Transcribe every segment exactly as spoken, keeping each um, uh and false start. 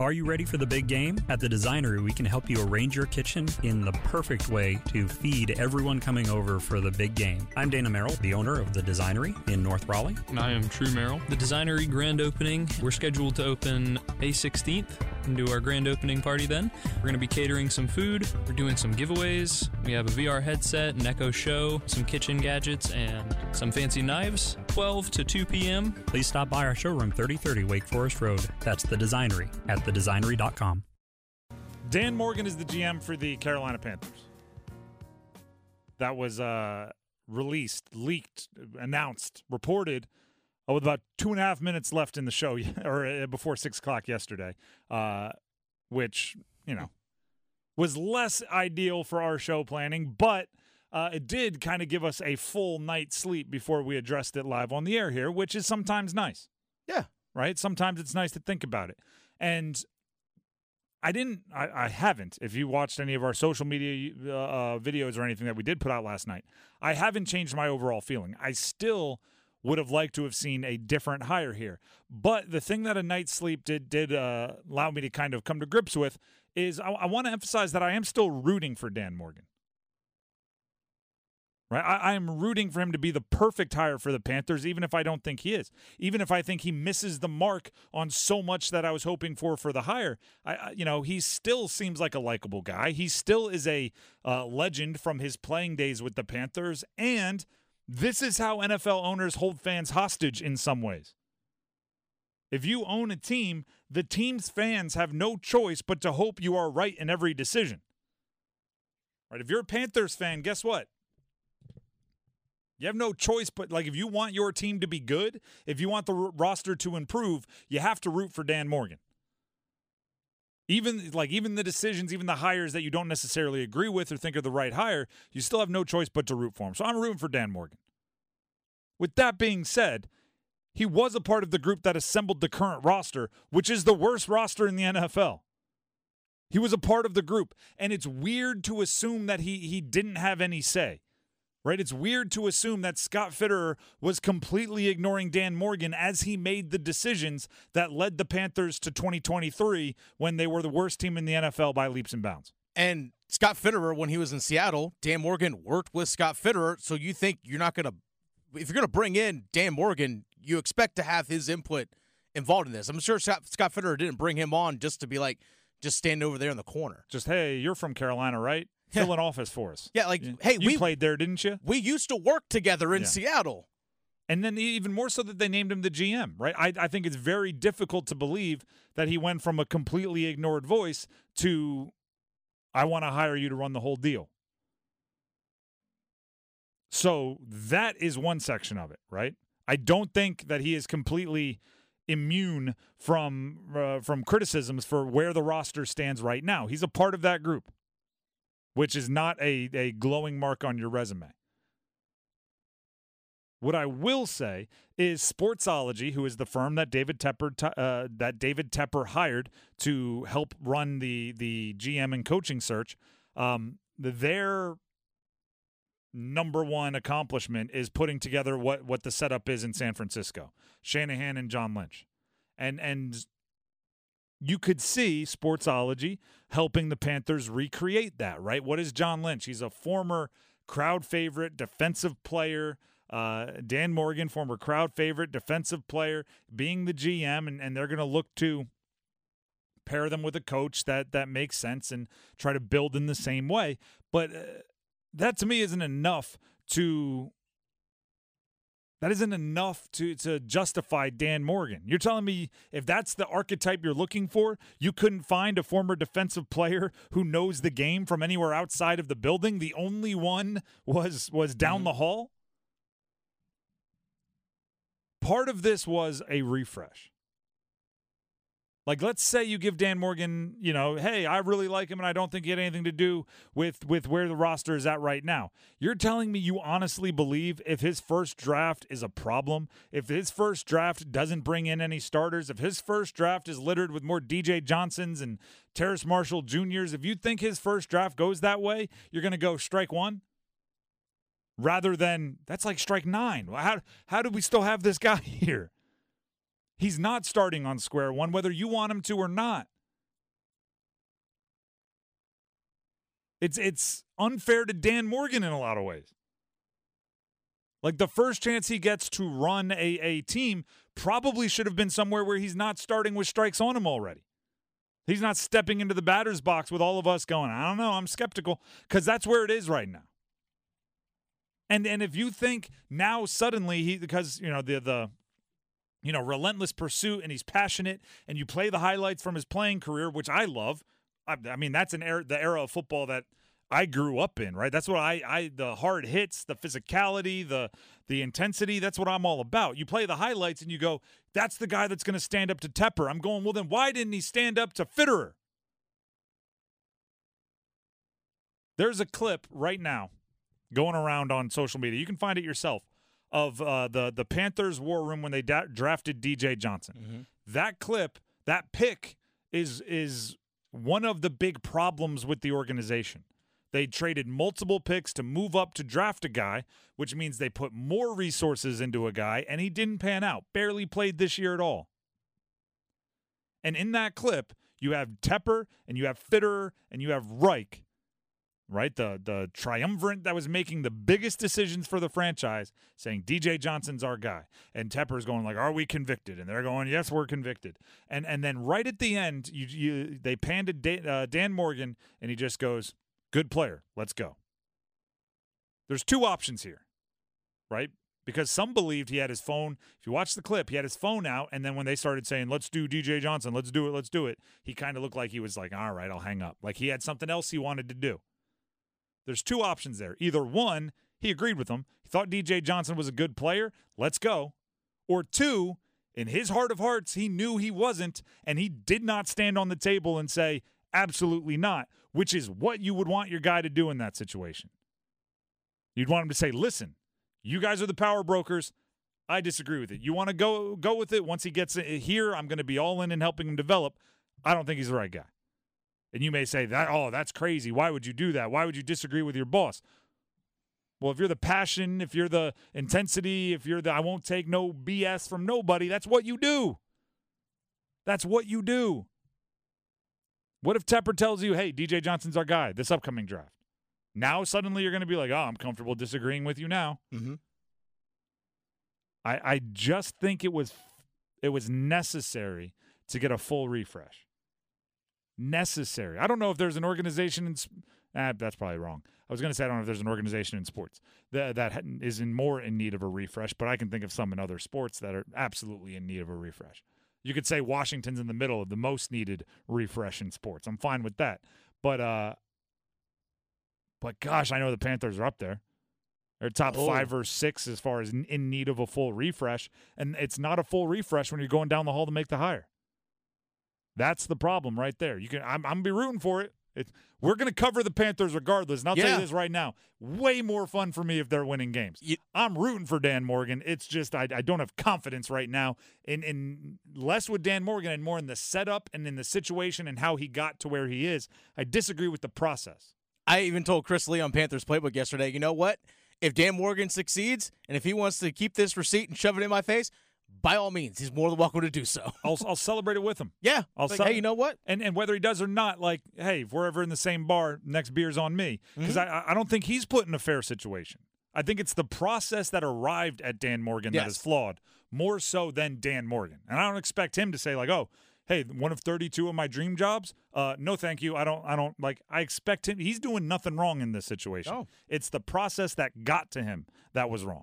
Are you ready for the big game? At The Designery, we can help you arrange your kitchen in the perfect way to feed everyone coming over for the big game. I'm Dana Merrill, the owner of The Designery in North Raleigh. And I am True Merrill. The Designery grand opening, we're scheduled to open May sixteenth and do our grand opening party then. We're going to be catering some food. We're doing some giveaways. We have a V R headset, an Echo Show, some kitchen gadgets, and some fancy knives. twelve to two p.m. Please stop by our showroom, thirty thirty Wake Forest Road. That's The Designery at the designery dot com. Dan Morgan is the G M for the Carolina Panthers. That was uh, released, leaked, announced, reported uh, with about two and a half minutes left in the show, or before six o'clock yesterday, uh, which, you know, was less ideal for our show planning, but uh, it did kind of give us a full night's sleep before we addressed it live on the air here, which is sometimes nice. Yeah. Right? Sometimes it's nice to think about it. And I didn't, I, I haven't, if you watched any of our social media uh, videos or anything that we did put out last night, I haven't changed my overall feeling. I still would have liked to have seen a different hire here. But the thing that a night's sleep did did uh, allow me to kind of come to grips with is I, I want to emphasize that I am still rooting for Dan Morgan. Right, I, I am rooting for him to be the perfect hire for the Panthers, even if I don't think he is. Even if I think he misses the mark on so much that I was hoping for for the hire, I, I you know, he still seems like a likable guy. He still is a uh, legend from his playing days with the Panthers, and this is how N F L owners hold fans hostage in some ways. If you own a team, the team's fans have no choice but to hope you are right in every decision. Right? If you're a Panthers fan, guess what? You have no choice, but like if you want your team to be good, if you want the r- roster to improve, you have to root for Dan Morgan. Even like even the decisions, even the hires that you don't necessarily agree with or think are the right hire, you still have no choice but to root for him. So I'm rooting for Dan Morgan. With that being said, he was a part of the group that assembled the current roster, which is the worst roster in the N F L. He was a part of the group, and it's weird to assume that he he didn't have any say. Right? It's weird to assume that Scott Fitterer was completely ignoring Dan Morgan as he made the decisions that led the Panthers to twenty twenty-three when they were the worst team in the N F L by leaps and bounds. And Scott Fitterer, when he was in Seattle, Dan Morgan worked with Scott Fitterer, so you think you're not going to – if you're going to bring in Dan Morgan, you expect to have his input involved in this. I'm sure Scott, Scott Fitterer didn't bring him on just to be like, just stand over there in the corner. Just, hey, you're from Carolina, right? Fill an office for us. Yeah, like, hey, you we played there, didn't you? We used to work together in yeah. Seattle. And then even more so that they named him the G M, right? I, I think it's very difficult to believe that he went from a completely ignored voice to, I want to hire you to run the whole deal. So that is one section of it, right? I don't think that he is completely immune from uh, from criticisms for where the roster stands right now. He's a part of that group, which is not a, a glowing mark on your resume. What I will say is Sportsology, who is the firm that David Tepper uh, that David Tepper hired to help run the the G M and coaching search, um, their number one accomplishment is putting together what what the setup is in San Francisco. Shanahan and John Lynch, and and. You could see Sportsology helping the Panthers recreate that, right? What is John Lynch? He's a former crowd favorite defensive player. Uh, Dan Morgan, former crowd favorite defensive player, being the G M, and, and they're going to look to pair them with a coach that that makes sense and try to build in the same way. But uh, that to me isn't enough to That isn't enough to, to justify Dan Morgan. You're telling me if that's the archetype you're looking for, you couldn't find a former defensive player who knows the game from anywhere outside of the building? The only one was was down the hall? Part of this was a refresh. Like, let's say you give Dan Morgan, you know, hey, I really like him and I don't think he had anything to do with, with where the roster is at right now. You're telling me you honestly believe if his first draft is a problem, if his first draft doesn't bring in any starters, if his first draft is littered with more D J Johnsons and Terrace Marshall Juniors, if you think his first draft goes that way, you're going to go strike one? Rather than, that's like strike nine. How, how do we still have this guy here? He's not starting on square one, whether you want him to or not. It's it's unfair to Dan Morgan in a lot of ways. Like, the first chance he gets to run a, a team probably should have been somewhere where he's not starting with strikes on him already. He's not stepping into the batter's box with all of us going, I don't know, I'm skeptical, because that's where it is right now. And and if you think now suddenly he, because, you know, the the you know, relentless pursuit and he's passionate and you play the highlights from his playing career, which I love. I, I mean, that's an era, the era of football that I grew up in, right? That's what I, I, the hard hits, the physicality, the the intensity, that's what I'm all about. You play the highlights and you go, that's the guy that's going to stand up to Tepper. I'm going, well, then why didn't he stand up to Fitterer? There's a clip right now going around on social media. You can find it yourself of uh, the, the Panthers war room when they da- drafted D J Johnson. Mm-hmm. That clip, that pick is is one of the big problems with the organization. They traded multiple picks to move up to draft a guy, which means they put more resources into a guy, and he didn't pan out, barely played this year at all. And in that clip, you have Tepper, and you have Fitterer, and you have Reich, right? The, the triumvirate that was making the biggest decisions for the franchise, saying D J Johnson's our guy. And Tepper's going like, are we convicted? And they're going, yes, we're convicted. And and then right at the end, you, you they panned Dan, uh, Dan Morgan, and he just goes, good player. Let's go. There's two options here, right? Because some believed he had his phone. If you watch the clip, he had his phone out, and then when they started saying, let's do D J Johnson, let's do it, let's do it, he kind of looked like he was like, all right, I'll hang up. Like he had something else he wanted to do. There's two options there. Either one, he agreed with him. He thought D J Johnson was a good player. Let's go. Or two, in his heart of hearts, he knew he wasn't, and he did not stand on the table and say, absolutely not, which is what you would want your guy to do in that situation. You'd want him to say, listen, you guys are the power brokers. I disagree with it. You want to go go with it? Once he gets here, I'm going to be all in and helping him develop. I don't think he's the right guy. And you may say, that, oh, that's crazy. Why would you do that? Why would you disagree with your boss? Well, if you're the passion, if you're the intensity, if you're the I won't take no B S from nobody, that's what you do. That's what you do. What if Tepper tells you, hey, D J Johnson's our guy this upcoming draft? Now suddenly you're going to be like, oh, I'm comfortable disagreeing with you now. Mm-hmm. I I just think it was it was necessary to get a full refresh. Necessary. I don't know if there's an organization in uh, – that's probably wrong. I was going to say I don't know if there's an organization in sports that, that is in more in need of a refresh, but I can think of some in other sports that are absolutely in need of a refresh. You could say Washington's in the middle of the most needed refresh in sports. I'm fine with that. But, uh, but gosh, I know the Panthers are up there. They're top oh. five or six as far as in, in need of a full refresh. And it's not a full refresh when you're going down the hall to make the hire. That's the problem right there. You can I'm, I'm going to be rooting for it. It's, we're going to cover the Panthers regardless. And I'll yeah. tell you this right now. Way more fun for me if they're winning games. You, I'm rooting for Dan Morgan. It's just I, I don't have confidence right now in, in less with Dan Morgan and more in the setup and in the situation and how he got to where he is. I disagree with the process. I even told Chris Lee on Panthers Playbook yesterday, you know what? If Dan Morgan succeeds and if he wants to keep this receipt and shove it in my face, by all means, he's more than welcome to do so. I'll, I'll celebrate it with him. Yeah. I'll like, hey, you know what? And and whether he does or not, like, hey, if we're ever in the same bar, next beer's on me. Because mm-hmm. I, I don't think he's put in a fair situation. I think it's the process that arrived at Dan Morgan yes. that is flawed, more so than Dan Morgan. And I don't expect him to say, like, oh, hey, one of thirty-two of my dream jobs, uh, no thank you. I don't, I don't, like, I expect him. He's doing nothing wrong in this situation. No. It's the process that got to him that was wrong.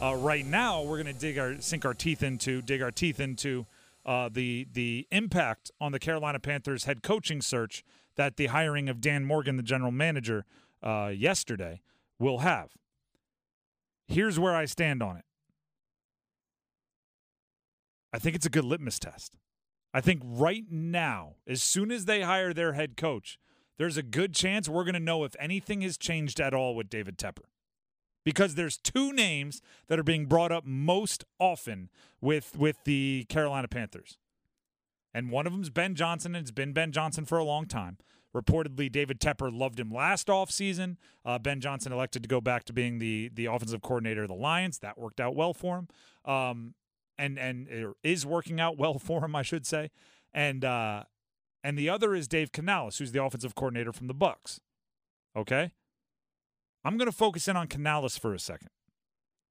Uh, right now, we're going to dig our sink our teeth into dig our teeth into uh, the the impact on the Carolina Panthers head coaching search that the hiring of Dan Morgan, the general manager, uh, yesterday will have. Here's where I stand on it. I think it's a good litmus test. I think right now, as soon as they hire their head coach, there's a good chance we're going to know if anything has changed at all with David Tepper. Because there's two names that are being brought up most often with with the Carolina Panthers. And one of them is Ben Johnson, and it's been Ben Johnson for a long time. Reportedly, David Tepper loved him last offseason. Uh, Ben Johnson elected to go back to being the, the offensive coordinator of the Lions. That worked out well for him. Um, and and it is working out well for him, I should say. And uh, and the other is Dave Canales, who's the offensive coordinator from the Bucs. Okay? I'm going to focus in on Canales for a second.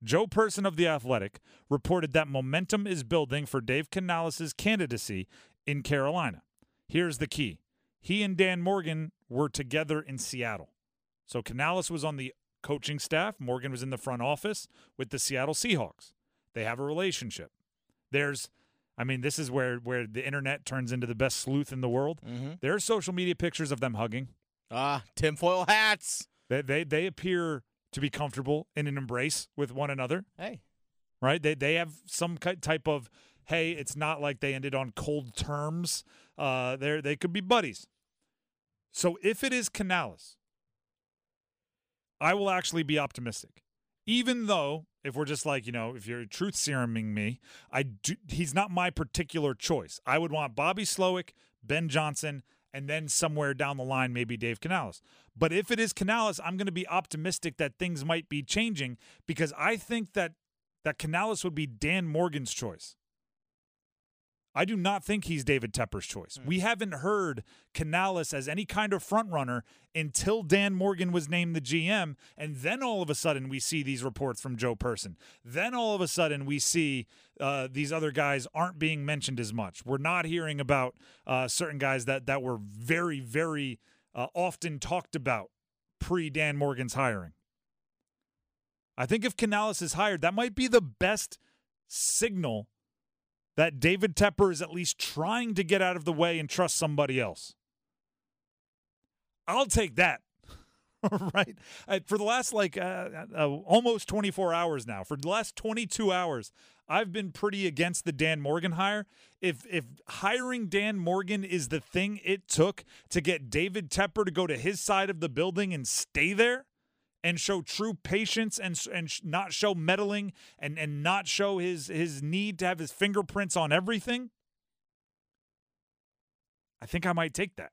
Joe Person of The Athletic reported that momentum is building for Dave Canales' candidacy in Carolina. Here's the key. He and Dan Morgan were together in Seattle. So Canales was on the coaching staff. Morgan was in the front office with the Seattle Seahawks. They have a relationship. There's, I mean, this is where, where the internet turns into the best sleuth in the world. Mm-hmm. There are social media pictures of them hugging. Ah, tinfoil hats. They, they they appear to be comfortable in an embrace with one another. Hey. Right? They they have some type of, hey, it's not like they ended on cold terms. Uh, they they could be buddies. So if it is Canales, I will actually be optimistic. Even though, if we're just like, you know, if you're truth seruming me, I do, he's not my particular choice. I would want Bobby Slowik, Ben Johnson, and then somewhere down the line, maybe Dave Canales. But if it is Canales, I'm going to be optimistic that things might be changing because I think that, that Canales would be Dan Morgan's choice. I do not think he's David Tepper's choice. Mm. We haven't heard Canales as any kind of frontrunner until Dan Morgan was named the G M, and then all of a sudden we see these reports from Joe Person. Then all of a sudden we see uh, these other guys aren't being mentioned as much. We're not hearing about uh, certain guys that, that were very, very uh, often talked about pre-Dan Morgan's hiring. I think if Canales is hired, that might be the best signal that David Tepper is at least trying to get out of the way and trust somebody else. I'll take that, right? I, for the last, like, uh, uh, almost twenty-four hours now, for the last twenty-two hours, I've been pretty against the Dan Morgan hire. If if hiring Dan Morgan is the thing it took to get David Tepper to go to his side of the building and stay there, and show true patience and and not show meddling and, and not show his his need to have his fingerprints on everything, I think I might take that.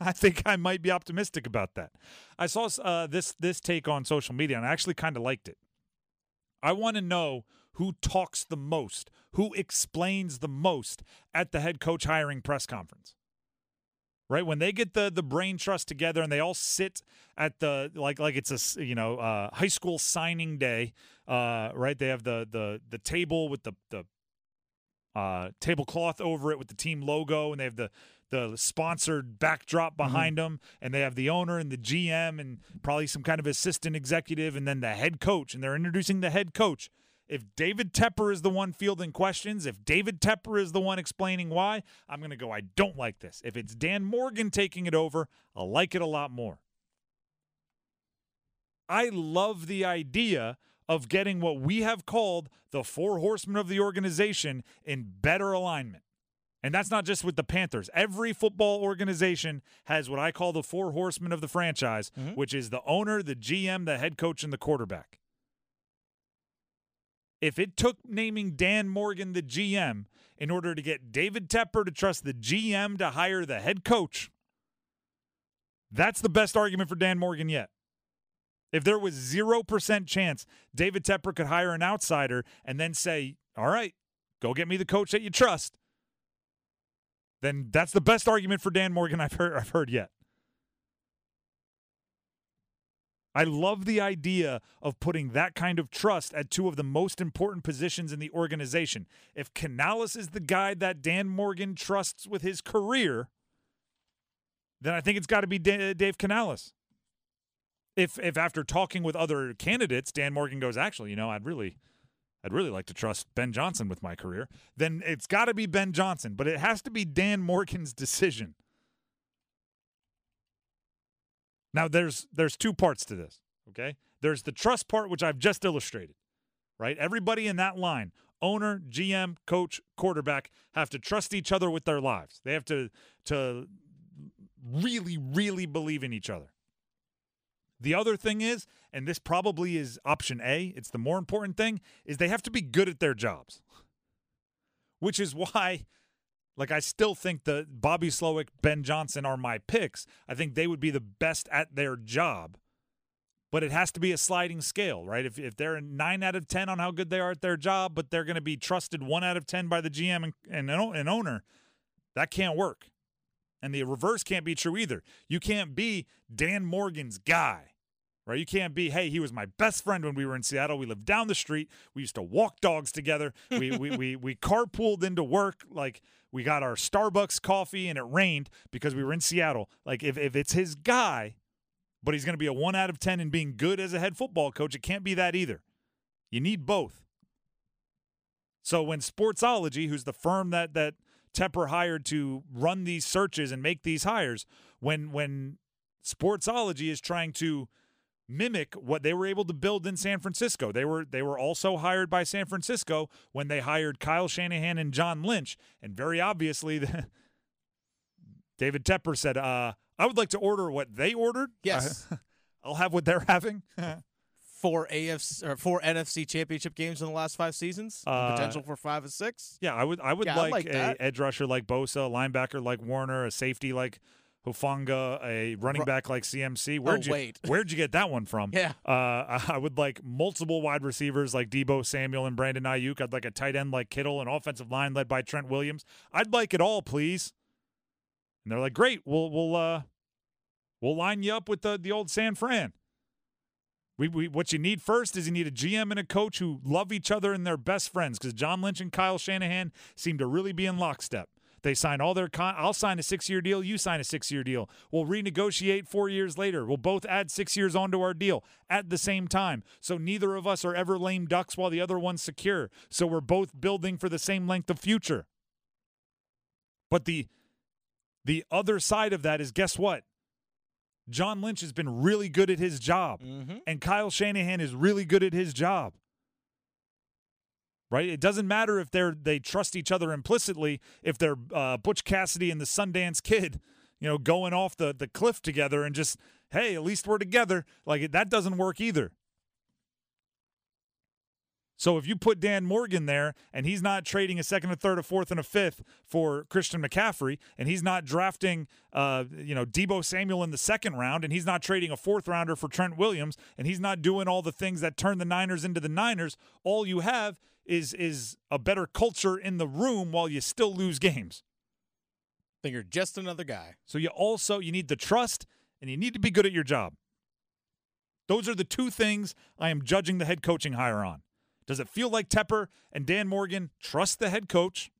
I think I might be optimistic about that. I saw uh, this this take on social media, and I actually kind of liked it. I want to know who talks the most, who explains the most at the head coach hiring press conference. Right when they get the the brain trust together and they all sit at the like like it's a you know uh, high school signing day, uh, right? They have the the the table with the the uh, tablecloth over it with the team logo, and they have the the sponsored backdrop behind mm-hmm. them, and they have the owner and the G M and probably some kind of assistant executive, and then the head coach, and they're introducing the head coach. If David Tepper is the one fielding questions, if David Tepper is the one explaining why, I'm going to go, I don't like this. If it's Dan Morgan taking it over, I'll like it a lot more. I love the idea of getting what we have called the four horsemen of the organization in better alignment. And that's not just with the Panthers. Every football organization has what I call the four horsemen of the franchise, mm-hmm. which is the owner, the G M, the head coach, and the quarterback. If it took naming Dan Morgan the G M in order to get David Tepper to trust the G M to hire the head coach, that's the best argument for Dan Morgan yet. If there was zero percent chance David Tepper could hire an outsider and then say, all right, go get me the coach that you trust, then that's the best argument for Dan Morgan I've heard, I've heard yet. I love the idea of putting that kind of trust at two of the most important positions in the organization. If Canales is the guy that Dan Morgan trusts with his career, then I think it's got to be Dave Canales. If if after talking with other candidates, Dan Morgan goes, actually, you know, I'd really, I'd really like to trust Ben Johnson with my career, then it's got to be Ben Johnson, but it has to be Dan Morgan's decision. Now, there's there's two parts to this, okay? There's the trust part, which I've just illustrated, right? Everybody in that line, owner, G M, coach, quarterback have to trust each other with their lives. They have to to really, really believe in each other. The other thing is, and this probably is option A, it's the more important thing, is they have to be good at their jobs. Which is why, like, I still think the Bobby Slowik, Ben Johnson are my picks. I think they would be the best at their job. But it has to be a sliding scale, right? If if they're nine out of ten on how good they are at their job, but they're going to be trusted one out of ten by the G M and, and an owner, that can't work. And the reverse can't be true either. You can't be Dan Morgan's guy, right? You can't be, hey, he was my best friend when we were in Seattle. We lived down the street. We used to walk dogs together. We we, we we carpooled into work. Like, we got our Starbucks coffee and it rained because we were in Seattle. Like, if, if it's his guy, but he's going to be a one out of ten in being good as a head football coach, it can't be that either. You need both. So when Sportsology, who's the firm that that Tepper hired to run these searches and make these hires, when when Sportsology is trying to mimic what they were able to build in San Francisco. They were they were also hired by San Francisco when they hired Kyle Shanahan and John Lynch. And very obviously, the, David Tepper said, uh, I would like to order what they ordered. Yes. Uh, I'll have what they're having. Four A F C or four N F C championship games in the last five seasons. Uh, potential for five or six. Yeah, I would I would yeah, like, like a edge rusher like Bosa, a linebacker like Warner, a safety like Hufanga, a running back like C M C. Where'd oh, you wait. Where'd you get that one from? Yeah. Uh, I would like multiple wide receivers like Debo Samuel and Brandon Ayuk. I'd like a tight end like Kittle, an offensive line led by Trent Williams. I'd like it all, please. And they're like, great, we'll we'll uh, we'll line you up with the the old San Fran. We, we, what you need first is you need a G M and a coach who love each other and they're best friends, because John Lynch and Kyle Shanahan seem to really be in lockstep. They sign all their con- – I'll sign a six-year deal. You sign a six-year deal. We'll renegotiate four years later. We'll both add six years onto our deal at the same time. So neither of us are ever lame ducks while the other one's secure. So we're both building for the same length of future. But the the other side of that is, guess what? John Lynch has been really good at his job, mm-hmm. and Kyle Shanahan is really good at his job. Right? It doesn't matter if they're they trust each other implicitly. If they're uh, Butch Cassidy and the Sundance Kid, you know, going off the the cliff together and just, hey, at least we're together. Like, that doesn't work either. So if you put Dan Morgan there and he's not trading a second, a third, a fourth, and a fifth for Christian McCaffrey, and he's not drafting, uh, you know, Debo Samuel in the second round, and he's not trading a fourth rounder for Trent Williams, and he's not doing all the things that turn the Niners into the Niners, all you have is is a better culture in the room while you still lose games. Then you're just another guy. So you also you need the trust and you need to be good at your job. Those are the two things I am judging the head coaching hire on. Does it feel like Tepper and Dan Morgan trust the head coach?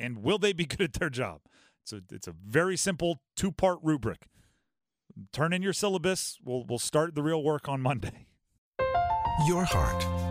And will they be good at their job? So it's a very simple two-part rubric. Turn in your syllabus. We'll we'll start the real work on Monday. Your heart.